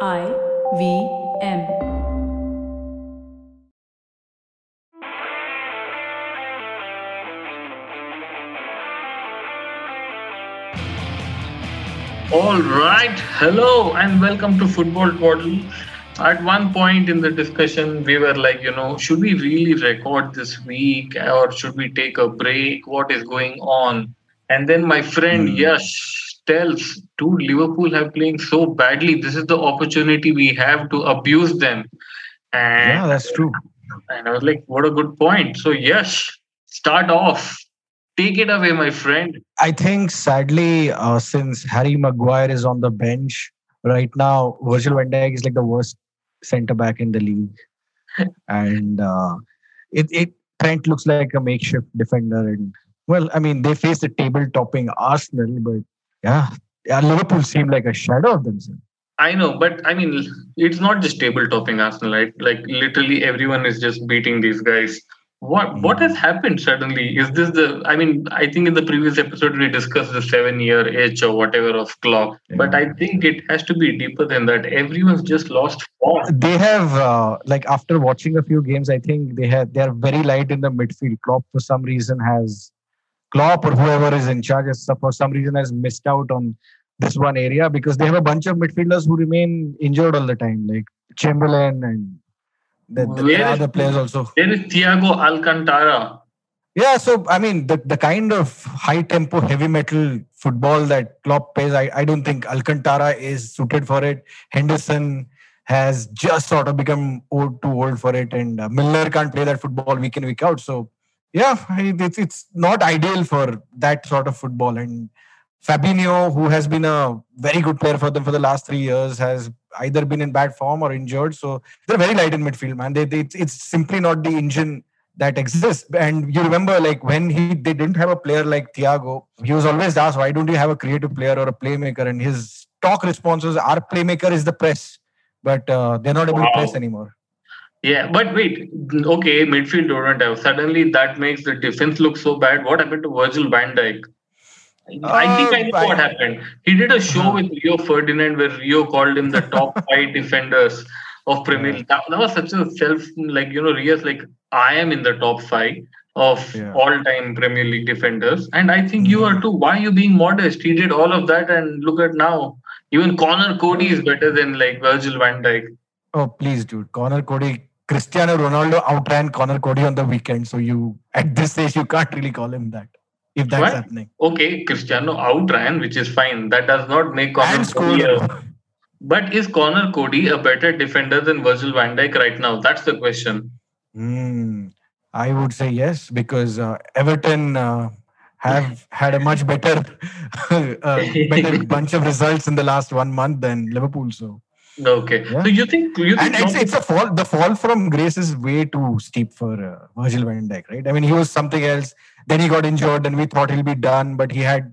I.V.M. All right, hello and welcome to Football Quarterly. At one point in the discussion, we were like, should we really record this week or should we take a break? What is going on? And then my friend Yash tells, dude, Liverpool have playing so badly. This is the opportunity we have to abuse them. And, yeah, that's true. And I was like, what a good point. So Yash, start off. Take it away, my friend. I think sadly, since Harry Maguire is on the bench right now, Virgil van Dijk is like the worst centre-back in the league. And Trent looks like a makeshift defender. And well, I mean, they face the table-topping Arsenal, but yeah, Liverpool seem like a shadow of themselves. I know, but I mean, it's not just table-topping Arsenal, right? Like literally everyone is just beating these guys. What has happened suddenly? Is this the... I mean, I think in the previous episode, we discussed the 7-year itch or whatever of Klopp. Yeah. But I think it has to be deeper than that. Everyone's just lost form. They have, after watching a few games, I think they are very light in the midfield. Klopp or whoever is in charge for some reason has missed out on this one area because they have a bunch of midfielders who remain injured all the time, like Chamberlain and... The other players also. There is Thiago Alcantara. Yeah, so I mean, the kind of high tempo, heavy metal football that Klopp plays, I don't think Alcantara is suited for it. Henderson has just sort of become too old for it, and Milner can't play that football week in, week out. So yeah, it's not ideal for that sort of football. And Fabinho, who has been a very good player for them for the last 3 years, has either been in bad form or injured. So they're very light in midfield, man. It's simply not the engine that exists. And you remember, like, when they didn't have a player like Thiago, he was always asked, why don't you have a creative player or a playmaker? And his talk response was, our playmaker is the press. But they're not able to press anymore. Yeah, but wait. Okay, midfield don't have. Suddenly that makes the defense look so bad. What happened to Virgil van Dijk? I think I know what happened. He did a show with Rio Ferdinand where Rio called him the top 5 defenders of Premier League. That was such a Rio's like, I am in the top 5 of all-time Premier League defenders. And I think you are too. Why are you being modest? He did all of that and look at now. Even Conor Coady is better than like Virgil van Dijk. Oh, please, dude. Conor Coady. Cristiano Ronaldo outran Conor Coady on the weekend. So at this stage, you can't really call him that. If that's happening. Okay, Cristiano outran, which is fine. That does not make Conor Coady. But is Conor Coady a better defender than Virgil van Dijk right now? That's the question. I would say yes, because Everton have had a much better bunch of results in the last 1 month than Liverpool. So okay. Yeah. So you think it's a fall. The fall from grace is way too steep for Virgil van Dijk, right? I mean, he was something else. Then he got injured and we thought he'll be done. But I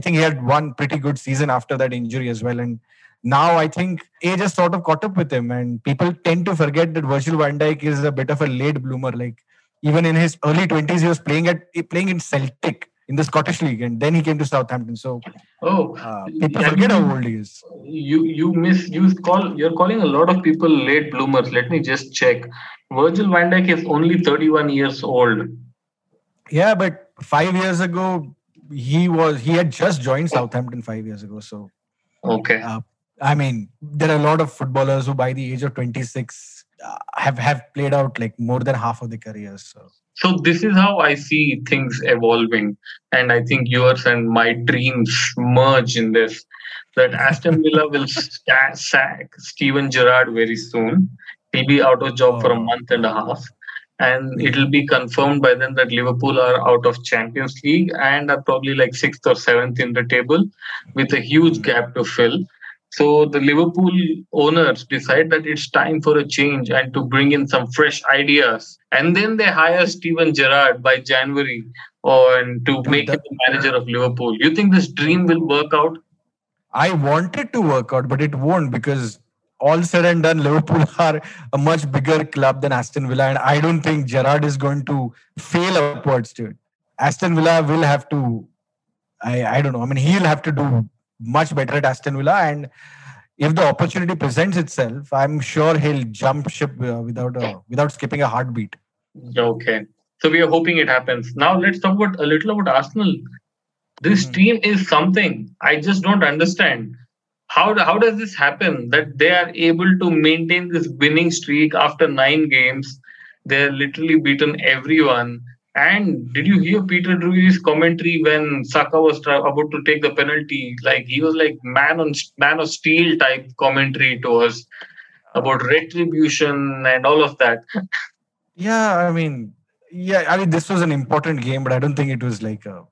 think he had one pretty good season after that injury as well. And now I think age has sort of caught up with him. And people tend to forget that Virgil van Dijk is a bit of a late bloomer. Like even in his early 20s, he was playing in Celtic in the Scottish League. And then he came to Southampton. So people forget how old he is. You're calling a lot of people late bloomers. Let me just check. Virgil van Dijk is only 31 years old. Yeah, but 5 years ago, he had just joined Southampton 5 years ago. So, okay. I mean, there are a lot of footballers who by the age of 26 have played out like more than half of their careers. So this is how I see things evolving. And I think yours and my dreams merge in this. That Aston Villa will sack Steven Gerrard very soon. He'll be out of job for a month and a half. And it'll be confirmed by then that Liverpool are out of Champions League and are probably like 6th or 7th in the table with a huge gap to fill. So the Liverpool owners decide that it's time for a change and to bring in some fresh ideas. And then they hire Steven Gerrard by January to make him the manager of Liverpool. You think this dream will work out? I want it to work out, but it won't because... all said and done, Liverpool are a much bigger club than Aston Villa. And I don't think Gerrard is going to fail upwards to it. Aston Villa will have to... I don't know. I mean, he'll have to do much better at Aston Villa. And if the opportunity presents itself, I'm sure he'll jump ship without skipping a heartbeat. Okay. So we are hoping it happens. Now let's talk about a little about Arsenal. This team is something I just don't understand. How does this happen that they are able to maintain this winning streak after 9 games? They're literally beaten everyone. And did you hear Peter Drury's commentary when Saka was about to take the penalty? Like he was like man of steel type commentary to us about retribution and all of that. Yeah, I mean, this was an important game, but I don't think it was like it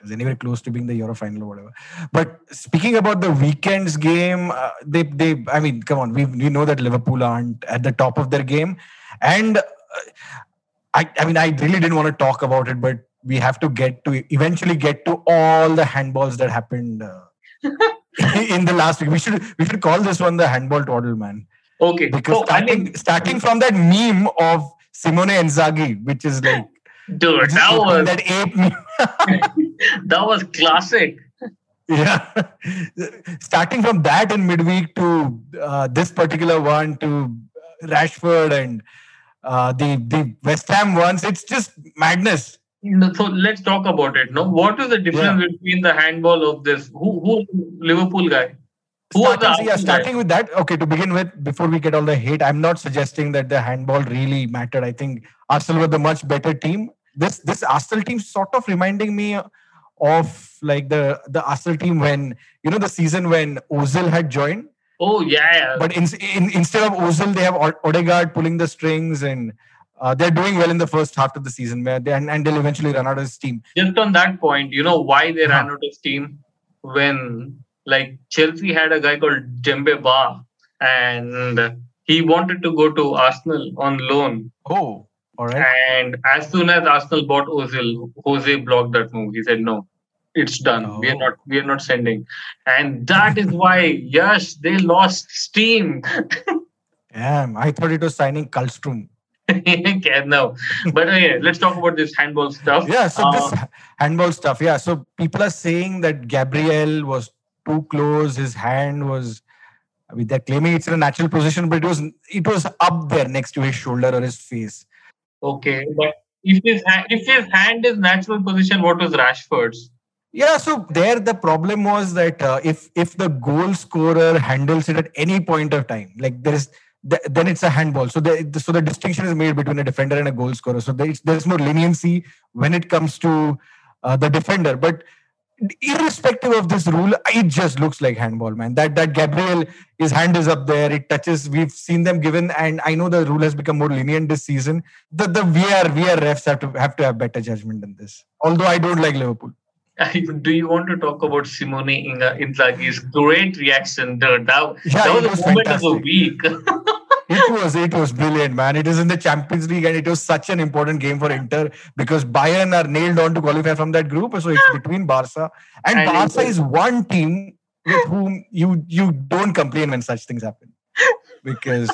was anywhere close to being the Euro final or whatever. But speaking about the weekend's game, they come on, we know that Liverpool aren't at the top of their game, and. I mean, I really didn't want to talk about it, but we have to eventually get to all the handballs that happened in the last week. We should call this one the handball twaddle, man. Okay. Because starting from that meme of Simone Inzaghi, which is like... Dude, that was... That ape meme. That was classic. Yeah. Starting from that in midweek to this particular one to Rashford and... the West Ham ones, it's just madness. So let's talk about it. No, what is the difference between the handball of this? Who Liverpool guy? Starting with that. Okay, to begin with, before we get all the hate, I'm not suggesting that the handball really mattered. I think Arsenal were the much better team. This Arsenal team sort of reminding me of like the Arsenal team when the season when Ozil had joined. Oh, yeah. But instead of Ozil, they have Odegaard pulling the strings and they're doing well in the first half of the season and they'll eventually run out of steam. Just on that point, you know why they ran out of steam? When like Chelsea had a guy called Djembe Ba and he wanted to go to Arsenal on loan. Oh, all right. And as soon as Arsenal bought Ozil, Jose blocked that move. He said, no. It's done. Oh. We are not sending. And that is why, Yash, they lost steam. Damn, I thought it was signing Karlstrom. No. But let's talk about this handball stuff. Yeah, so this handball stuff. Yeah, so people are saying that Gabriel was too close. His hand was... I mean, they're claiming it's in a natural position, but it was up there next to his shoulder or his face. Okay, but if his hand is natural position, what was Rashford's? Yeah, so there the problem was that if the goal scorer handles it at any point of time, like then it's a handball. So the distinction is made between a defender and a goal scorer. So there's more leniency when it comes to the defender. But irrespective of this rule, it just looks like handball, man. That Gabriel, his hand is up there. It touches. We've seen them given, and I know the rule has become more lenient this season. The VR refs have to have better judgment than this. Although I don't like Liverpool. Do you want to talk about Simone Inzaghi's great reaction? That was the moment fantastic. Of the week. It was brilliant, man. It is in the Champions League and it was such an important game for Inter because Bayern are nailed on to qualify from that group. So it's between Barca. And Barca Inter is one team with whom you don't complain when such things happen. Because...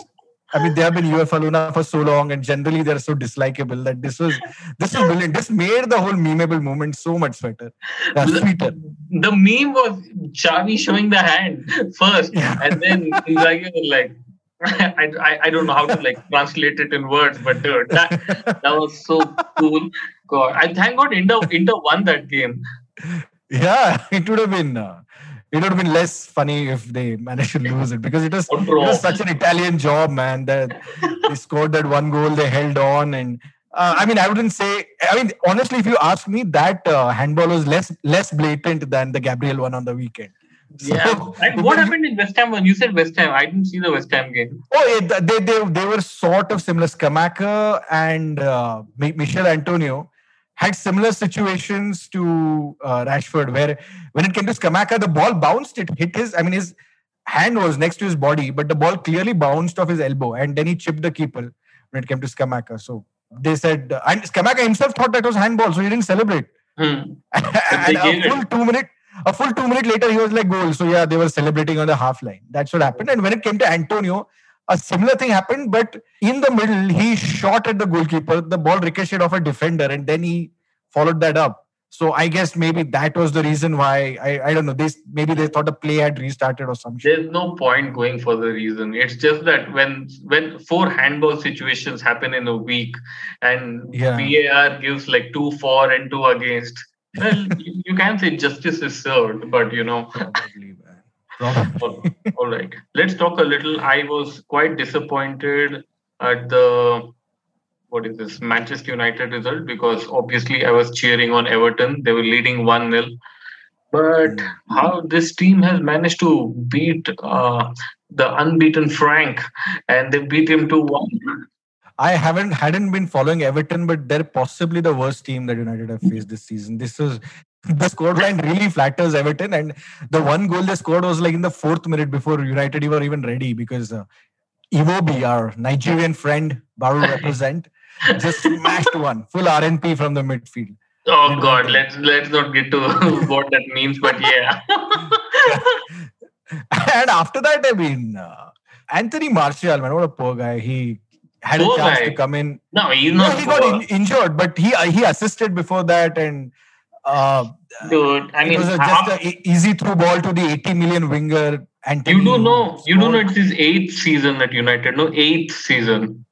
I mean, they have been UEFA Luna for so long and generally they're so dislikable that this was brilliant. This made the whole memeable moment so much sweeter. Sweeter. The meme was Xavi showing the hand first and then Inzaghi was like, I don't know how to like translate it in words, but dude, that was so cool. God, I thank God Inter won that game. Yeah, it would have been... It would have been less funny if they managed to lose it because it was such an Italian job, man. That they scored that one goal, they held on, and honestly, if you ask me, that handball was less blatant than the Gabriel one on the weekend. So, yeah. And what happened in West Ham? When you said West Ham, I didn't see the West Ham game. Oh, yeah, they were sort of similar. Scamacca and Michel Antonio had similar situations to Rashford, where when it came to Scamacca, the ball bounced, it hit his hand was next to his body, but the ball clearly bounced off his elbow and then he chipped the keeper when it came to Scamacca. So they said, and Scamacca himself thought that was handball, so he didn't celebrate. And a full two minutes later, he was like goal. So yeah, they were celebrating on the half line. That's what happened. And when it came to Antonio, a similar thing happened, but in the middle, he shot at the goalkeeper. The ball ricocheted off a defender and then he followed that up. So I guess maybe that was the reason why, I don't know, maybe they thought the play had restarted or something. There's no point going for the reason. It's just that when four handball situations happen in a week and VAR gives like 2-4 and 2 against, well, you can say justice is served, but you know. Probably. All right. Let's talk a little. I was quite disappointed at the... What is this? Manchester United result, because obviously I was cheering on Everton. They were leading 1-0. But how this team has managed to beat the unbeaten Frank, and they beat him 2-1. I hadn't been following Everton, but they're possibly the worst team that United have faced this season. This is the scoreline really flatters Everton, and the one goal they scored was like in the 4th minute before United were even ready, because Iwobi, our Nigerian friend, Baru represent. Just smashed one. Full RNP from the midfield. Oh, and God. Let's not get to what that means, but yeah. And after that, I mean, Anthony Martial, man, what a poor guy. He had a chance to come in. No, he's not poor. He got injured, but he assisted before that, and dude, I mean, it was just an easy through ball to the 80 million winger. Anthony you do know it's his 8th season at United, no? 8th season.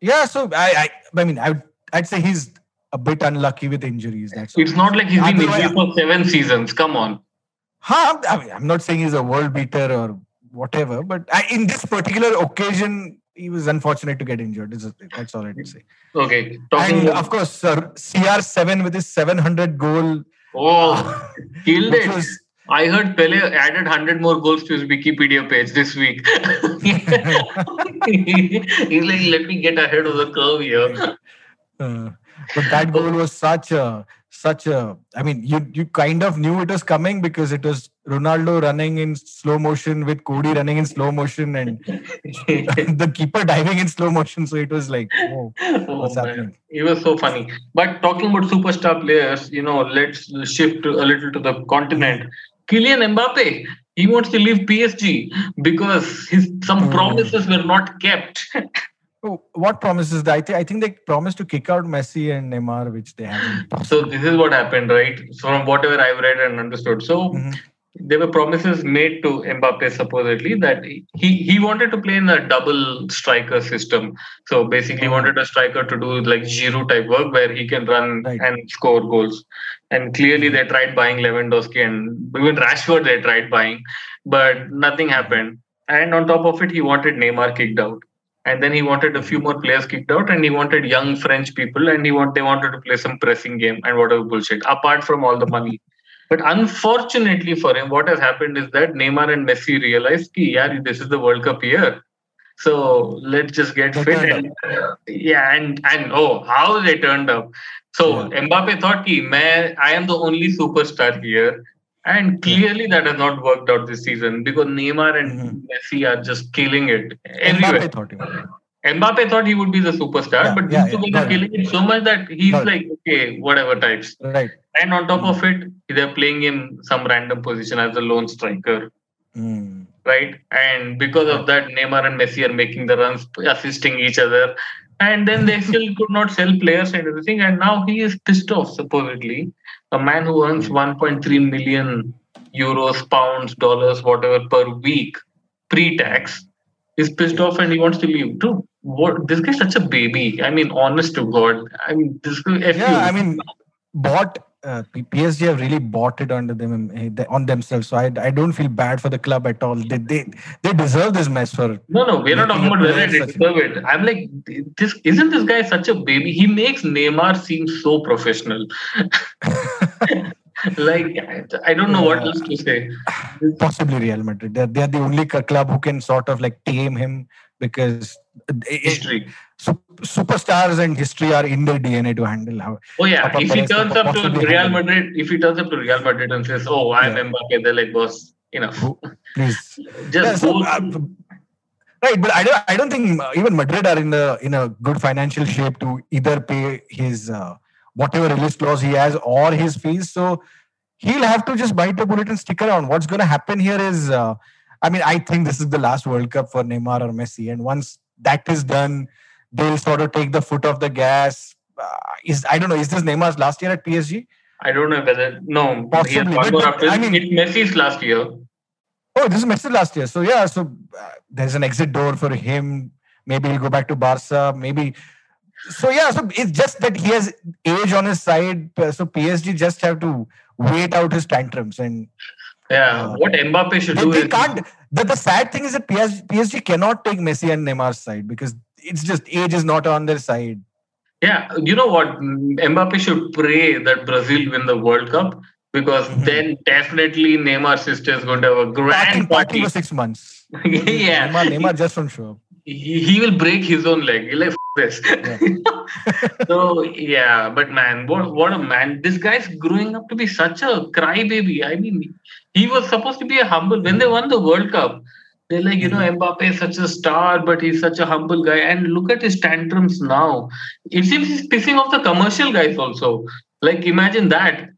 Yeah, so I'd say he's a bit unlucky with injuries. That's it's not like he's been injured for 7 seasons. Come on. I mean, I'm not saying he's a world beater or whatever, but in this particular occasion, he was unfortunate to get injured. That's all I would say. Okay. And of course, CR7 with his 700 goal. Oh, killed it. I heard Pele added 100 more goals to his Wikipedia page this week. He's like, let me get ahead of the curve here. But that goal was such a... I mean, you kind of knew it was coming, because it was Ronaldo running in slow motion with Coady running in slow motion and the keeper diving in slow motion. So it was like, whoa, what's happening? It was so funny. But talking about superstar players, you know, let's shift a little to the continent. Kylian Mbappe, he wants to leave PSG because some promises were not kept. Oh, what promises? I think they promised to kick out Messi and Neymar, which they haven't. So this is what happened, right? So from whatever I've read and understood. So there were promises made to Mbappe, supposedly, that he wanted to play in a double striker system. So basically wanted a striker to do like Giroud type work where he can run and score goals. And clearly they tried buying Lewandowski, and even Rashford they tried buying, but nothing happened. And on top of it, he wanted Neymar kicked out. And then he wanted a few more players kicked out, and he wanted young French people, and they wanted to play some pressing game and whatever bullshit, apart from all the money. But unfortunately for him, what has happened is that Neymar and Messi realized that this is the World Cup year. So let's just get fit. And how they turned up. So Mbappe thought, I am the only superstar here. And clearly that has not worked out this season, because Neymar and Messi are just killing it everywhere. Mbappe thought he would be the superstar, but these two guys are killing it so much that he's like, okay, whatever types. Right. And on top of it, they're playing him some random position as a lone striker. Mm. Right? And because of that, Neymar and Messi are making the runs, assisting each other. And then they still could not sell players and everything. And now he is pissed off, supposedly. A man who earns 1.3 million euros, pounds, dollars, whatever per week, pre-tax, is pissed off and he wants to leave. Dude, this guy's such a baby. I mean, honest to God. I mean, this guy... PSG have really bought it on themselves. So I don't feel bad for the club at all. They deserve this mess for... No, we're not talking about whether they deserve it. I'm like, isn't this guy such a baby? He makes Neymar seem so professional. Like, I don't know what else to say. Possibly Real Madrid. They're the only club who can sort of like tame him, because history. Superstars and history are in their DNA to handle how. Oh yeah, if he turns up to Real Madrid and says, "Oh, I am Mbappe," they're like, "Boss, enough." Please, just go. So, right, but I don't think even Madrid are in a good financial shape to either pay his whatever release clause he has or his fees. So he'll have to just bite the bullet and stick around. What's going to happen here is, I think this is the last World Cup for Neymar or Messi, and once that is done, they'll sort of take the foot off the gas. I don't know. Is this Neymar's last year at PSG? I don't know whether... No, possibly. It's Messi's last year. Oh, this is Messi's last year. So, yeah. So, there's an exit door for him. Maybe he'll go back to Barca. Maybe... So, yeah. So, it's just that he has age on his side. So, PSG just have to wait out his tantrums. And yeah. What Mbappe should do is... Can't, the sad thing is that PSG cannot take Messi and Neymar's side because it's just age is not on their side. Yeah, you know what? Mbappe should pray that Brazil win the World Cup because then definitely Neymar's sister is going to have a grand party for 6 months. Yeah. Neymar just won't show up. He will break his own leg. He'll like, this. Yeah. So, yeah. But man, what a man. This guy's growing up to be such a crybaby. I mean, he was supposed to be a humble. When they won the World Cup, they're like, you know, Mbappe is such a star, but he's such a humble guy. And look at his tantrums now. It seems he's pissing off the commercial guys also. Like, imagine that.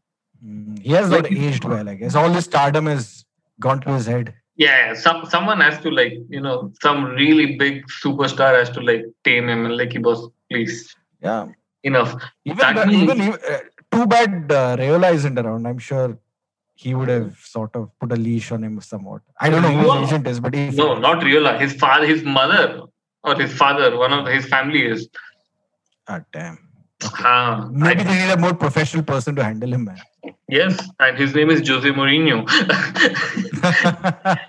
He has not aged well, I guess. All this stardom has gone to his head. Yeah, someone has to, like, you know, some really big superstar has to, like, tame him. And, like, he was, please. Yeah. Enough. Even too bad Raiola isn't around, I'm sure. He would have sort of put a leash on him somewhat. I don't know who his agent is, but no, not Raiola. His father, his mother, or his father, one of his family is. Ah, damn. Okay. Maybe they need a more professional person to handle him, man. Yes, and his name is Jose Mourinho.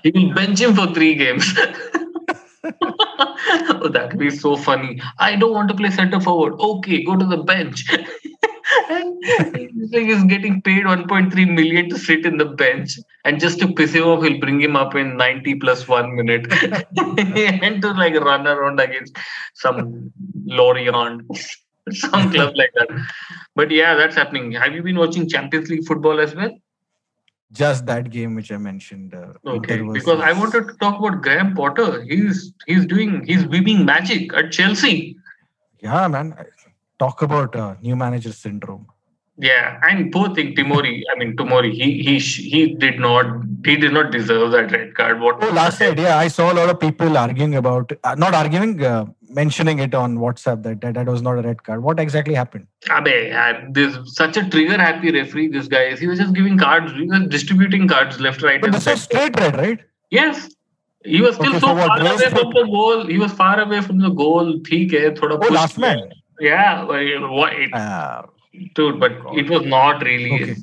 He will bench him for 3 games. Oh, that would be so funny. I don't want to play center forward. Okay, go to the bench. He's getting paid 1.3 million to sit in the bench, and just to piss him off, he'll bring him up in 90 plus 1 minute and to like run around against some Lorient, some club like that. But yeah, that's happening. Have you been watching Champions League football as well? Just that game which I mentioned. Okay, because I wanted to talk about Graham Potter. He's weaving magic at Chelsea. Yeah, man. Talk about new manager syndrome. Yeah, and poor thing, Tomori. I mean, Tomori. He did not deserve that red card. Last night, yeah, I saw a lot of people mentioning it on WhatsApp that was not a red card. What exactly happened? This such a trigger happy referee. This guy is. He was just giving cards. He was distributing cards left, right, and center. But this was straight red, right? Yes. He was still far away from the goal. He was far away from the goal. Last man. Yeah, dude, but it was not really. Okay.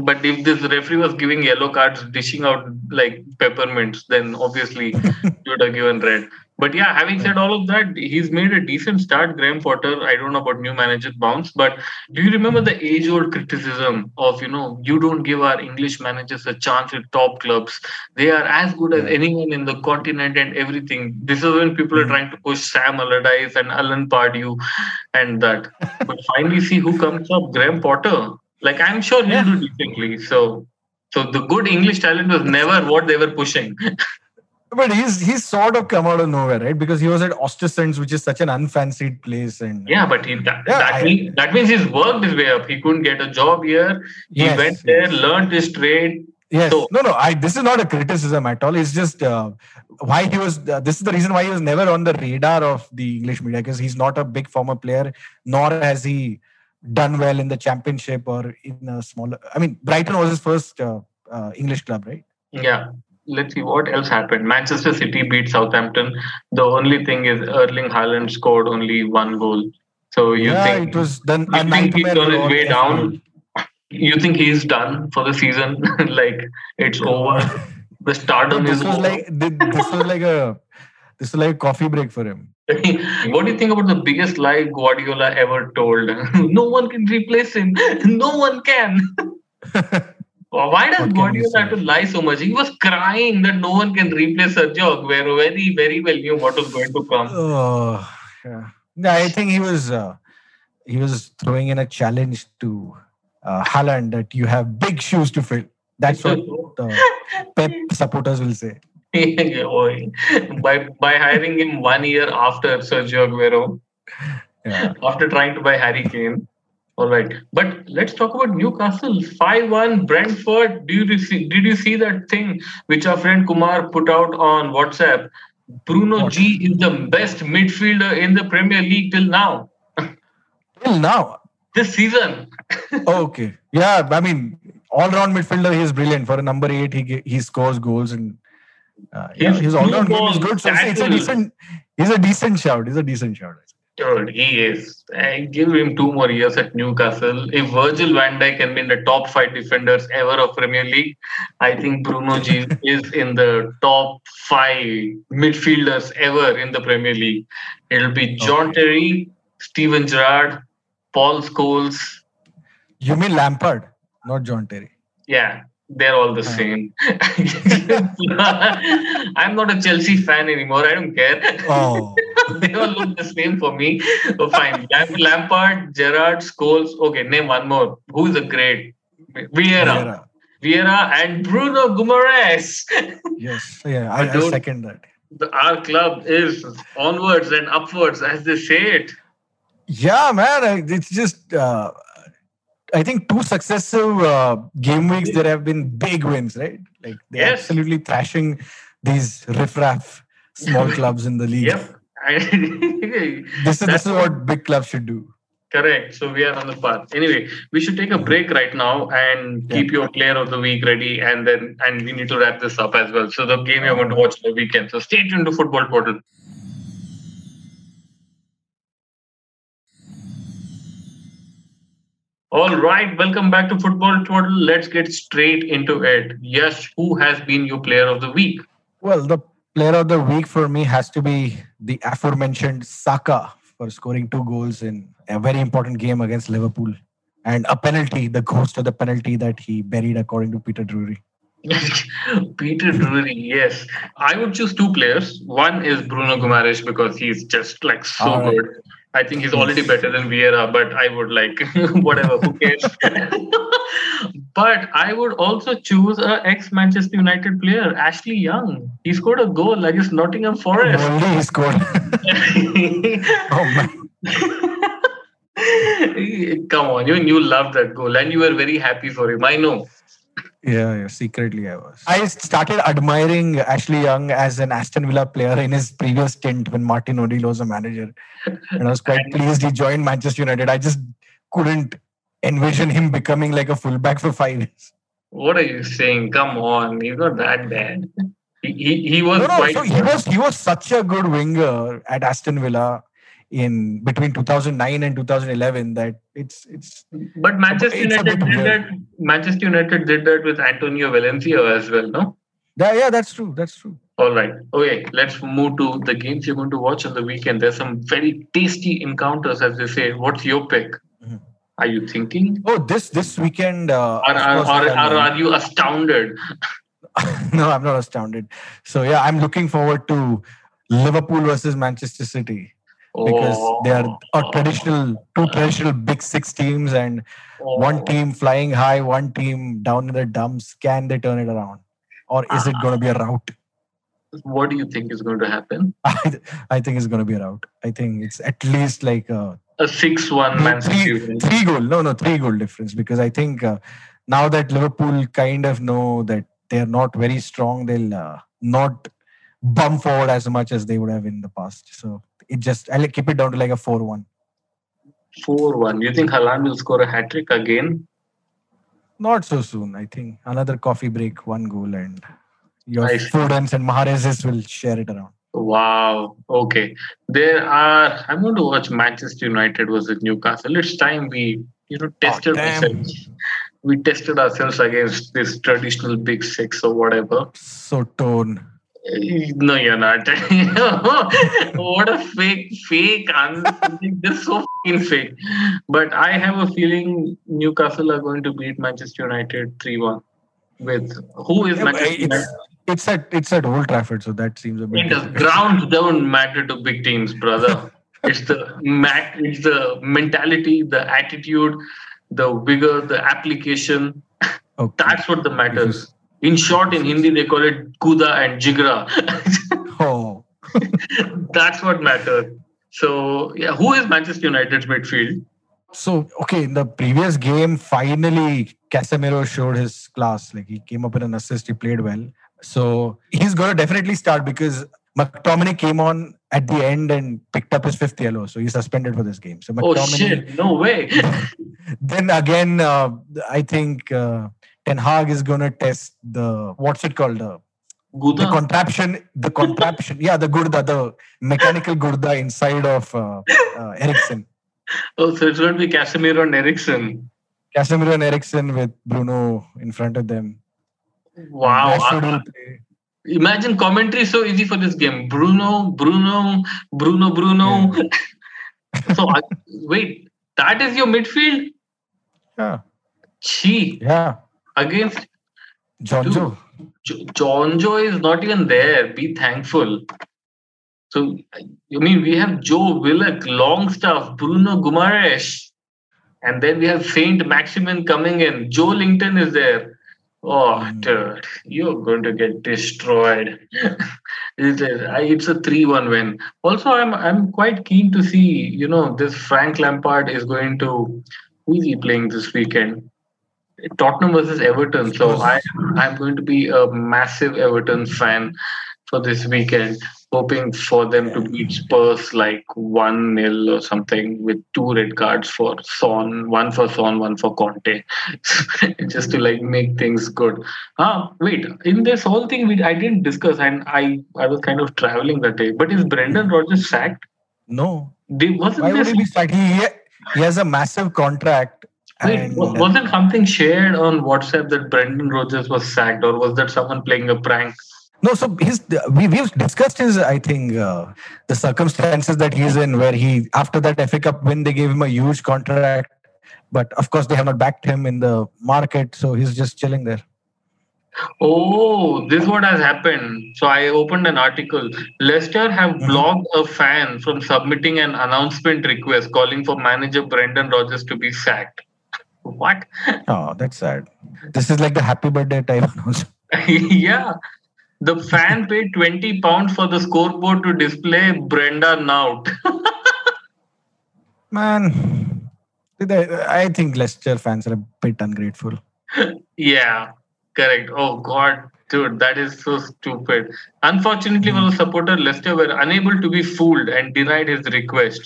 But if this referee was giving yellow cards, dishing out like peppermints, then obviously you would have given red. But yeah, having said all of that, he's made a decent start, Graham Potter. I don't know about new manager bounce, but do you remember the age-old criticism of, you know, you don't give our English managers a chance at top clubs. They are as good as anyone in the continent and everything. This is when people are trying to push Sam Allardyce and Alan Pardew and that. But finally see who comes up, Graham Potter. Like, I'm sure he'll do decently. So the good English talent was never what they were pushing. But he's sort of come out of nowhere, right? Because he was at Ostersund, which is such an unfancied place. And yeah, but that means he's worked his way up. He couldn't get a job here. He went there, learned his trade. Yes. So, this is not a criticism at all. It's just why he was... this is the reason why he was never on the radar of the English media, because he's not a big former player, nor has he done well in the championship or in a smaller... I mean, Brighton was his first English club, right? Yeah. Let's see what else happened. Manchester City beat Southampton. The only thing is Erling Haaland scored only 1 goal. So you think it was done. You think he's on his way down? You think he's done for the season? Like it's over. The stardom is over. This was like a coffee break for him. What do you think about the biggest lie Guardiola ever told? No one can replace him. No one can. Why does Guardiola have to lie so much? He was crying that no one can replace Sergio Aguero. Very, very well knew what was going to come. Oh, yeah. I think he was throwing in a challenge to Haaland that you have big shoes to fill. That's what Pep supporters will say. by hiring him 1 year after Sergio Aguero, after trying to buy Harry Kane. All right. But let's talk about Newcastle. 5-1 Brentford. Did you see that thing which our friend Kumar put out on WhatsApp? Bruno G is the best midfielder in the Premier League till now. Till now? this season. Okay. Yeah, I mean, all-round midfielder, he is brilliant. For a number 8, he scores goals and his all-round game is good. So he's a decent shout. Dude, he is. I give him 2 more years at Newcastle. If Virgil van Dijk can be in the top 5 defenders ever of Premier League, I think Bruno G is in the top 5 midfielders ever in the Premier League. It'll be John Terry, Steven Gerrard, Paul Scholes. You mean Lampard, not John Terry? Yeah, they're all the same. I'm not a Chelsea fan anymore. I don't care. Oh. They all look the same for me. So fine. Lampard, Gerrard, Scholes. Okay, name one more. Who's a great? Vieira and Bruno Guimaraes. Yes, yeah, I second that. Our club is onwards and upwards, as they say it. Yeah, man. It's just, I think 2 successive game weeks, there have been big wins, right? Like they're absolutely thrashing these riffraff small clubs in the league. Yep. This is what big clubs should do. Correct. So we are on the path. Anyway, we should take a break right now and keep your player of the week ready, and we need to wrap this up as well. So the game you're going to watch the weekend. So stay tuned to Football Portal. All right, welcome back to Football Portal. Let's get straight into it. Yes, who has been your player of the week? Well, the player of the week for me has to be the aforementioned Saka for scoring 2 goals in a very important game against Liverpool. And a penalty, the ghost of the penalty that he buried, according to Peter Drury. Peter Drury, yes. I would choose 2 players. One is Bruno Guimaraes because he's just like so good. I think he's already better than Vieira, but I would like, whatever, who cares? But I would also choose an ex-Manchester United player, Ashley Young. He scored a goal against Nottingham Forest. Only he scored. Come on, you loved that goal and you were very happy for him, I know. Yeah, secretly I was. I started admiring Ashley Young as an Aston Villa player in his previous stint when Martin O'Neill was a manager. And I was quite pleased he joined Manchester United. I just couldn't envision him becoming like a fullback for 5 years. What are you saying? Come on, he's not that bad. He was quite... So he was such a good winger at Aston Villa in between 2009 and 2011 that it's. But Manchester United did that with Antonio Valencia as well, no? Yeah, that's true. All right. Okay, let's move to the games you're going to watch on the weekend. There's some very tasty encounters, as they say. What's your pick? Mm-hmm. Are you thinking? Oh, this weekend... are you astounded? No, I'm not astounded. So, yeah, I'm looking forward to Liverpool versus Manchester City. Because they are two traditional big 6 teams, and one team flying high, one team down in the dumps. Can they turn it around? Or is it going to be a rout? What do you think is going to happen? I think it's going to be a rout. I think it's at least like a 6-1 Manchester. 3-goal. No, 3-goal difference. Because I think now that Liverpool kind of know that they are not very strong, they'll not bump forward as much as they would have in the past. So... I'll keep it down to like a 4-1. 4-1. You think Haaland will score a hat-trick again? Not so soon, I think. Another coffee break, 1 goal, and your students and Maharaj's will share it around. Wow. Okay. I'm going to watch Manchester United versus Newcastle. It's time we tested ourselves. We tested ourselves against this traditional big 6 or whatever. So torn. No, you're not. What a fake answer. This is so fucking fake. But I have a feeling Newcastle are going to beat Manchester United 3-1. With who is Manchester United? It's at Old Trafford, so that seems a bit. Grounds don't matter to big teams, brother. It's the mentality, the attitude, the vigor, the application. Okay. That's what matters. In short, in Hindi, they call it Kuda and Jigra. Oh. That's what matters. So, yeah, who is Manchester United's midfield? So, okay, in the previous game, finally, Casemiro showed his class. Like, he came up with an assist, he played well. So, he's going to definitely start because McTominay came on at the end and picked up his fifth yellow. So he's suspended for this game. So McTominay, oh shit, no way. Then again, I think Ten Hag is going to test the, what's it called? The contraption. Yeah, the Gurda, the mechanical Gurda inside of Eriksen. Oh, so it's going to be Casemiro and Eriksen. Casemiro and Eriksen with Bruno in front of them. Wow. Imagine commentary so easy for this game. Bruno. Yeah. So, wait, that is your midfield? Yeah. Gee. Yeah. Against Jonjo. Jonjo is not even there. Be thankful. So, I mean, we have Joe Willock, Longstaff, Bruno Guimaraes, and then we have Saint Maximin coming in. Joe Linton is there. Oh, dude, you're going to get destroyed. It's a 3-1 win. Also, I'm quite keen to see, this Frank Lampard is going to... Who is he playing this weekend? Tottenham versus Everton. So I'm going to be a massive Everton fan for this weekend, hoping for them to beat Spurs like 1-0 or something with 2 red cards for Son, one for Son, one for Conte, just to make things good. Wait, in this whole thing, I didn't discuss, and I was kind of traveling that day, but is Brendan Rodgers sacked? No. Why would he be sacked? He has a massive contract. Wait, wasn't something shared on WhatsApp that Brendan Rodgers was sacked, or was that someone playing a prank? No, so we've discussed his, I think, the circumstances that he's in, where he, after that FA Cup win, they gave him a huge contract. But of course, they have not backed him in the market. So he's just chilling there. Oh, this is what has happened. So I opened an article. Leicester have blocked a fan from submitting an announcement request calling for manager Brendan Rodgers to be sacked. What? Oh, that's sad. This is like the happy birthday type announcement. Yeah. The fan paid £20 for the scoreboard to display Brenda Nout. Man, I think Leicester fans are a bit ungrateful. Yeah, correct. Oh God, dude, that is so stupid. Unfortunately for the supporter, Leicester were unable to be fooled and denied his request.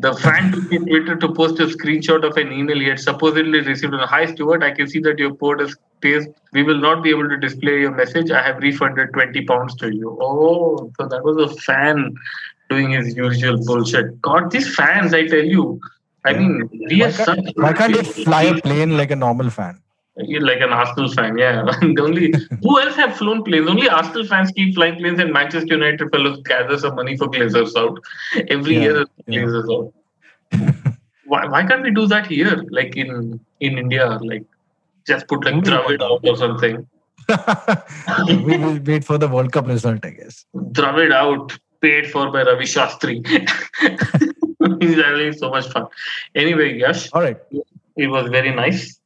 The fan took to Twitter to post a screenshot of an email he had supposedly received. Hi Stuart, I can see that your port is taste. We will not be able to display your message. I have refunded £20 to you. Oh, so that was a fan doing his usual bullshit. God, these fans, I tell you. I mean, we are such... Why can't they fly a plane like a normal fan? Like an Arsenal fan, yeah. Who else have flown planes? Only Arsenal fans keep flying planes, and Manchester United fellows gather some money for Glazers out. Every year, Glazers out. Why can't we do that here? Like in India, just put Dravid out or something. We will wait for the World Cup result, I guess. Dravid out, paid for by Ravi Shastri. He's having so much fun. Anyway, Yash. All right. It was very nice.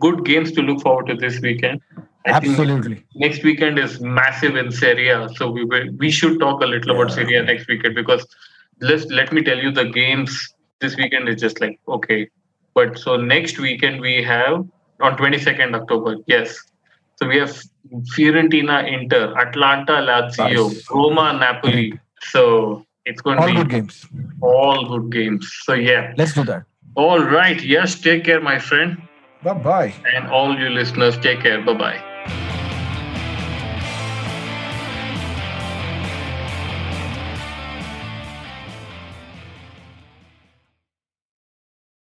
Good games to look forward to this weekend. Absolutely. Next weekend is massive in Serie A, so we should talk a little about Serie A next weekend, because let me tell you, the games this weekend is just okay. But so next weekend we have, on 22nd October, yes. So we have Fiorentina, Inter, Atlanta, Lazio, Roma, Napoli. So it's going to be all good games. All good games. So yeah. Let's do that. All right. Yes. Take care, my friend. Bye-bye. And all you listeners, take care. Bye-bye.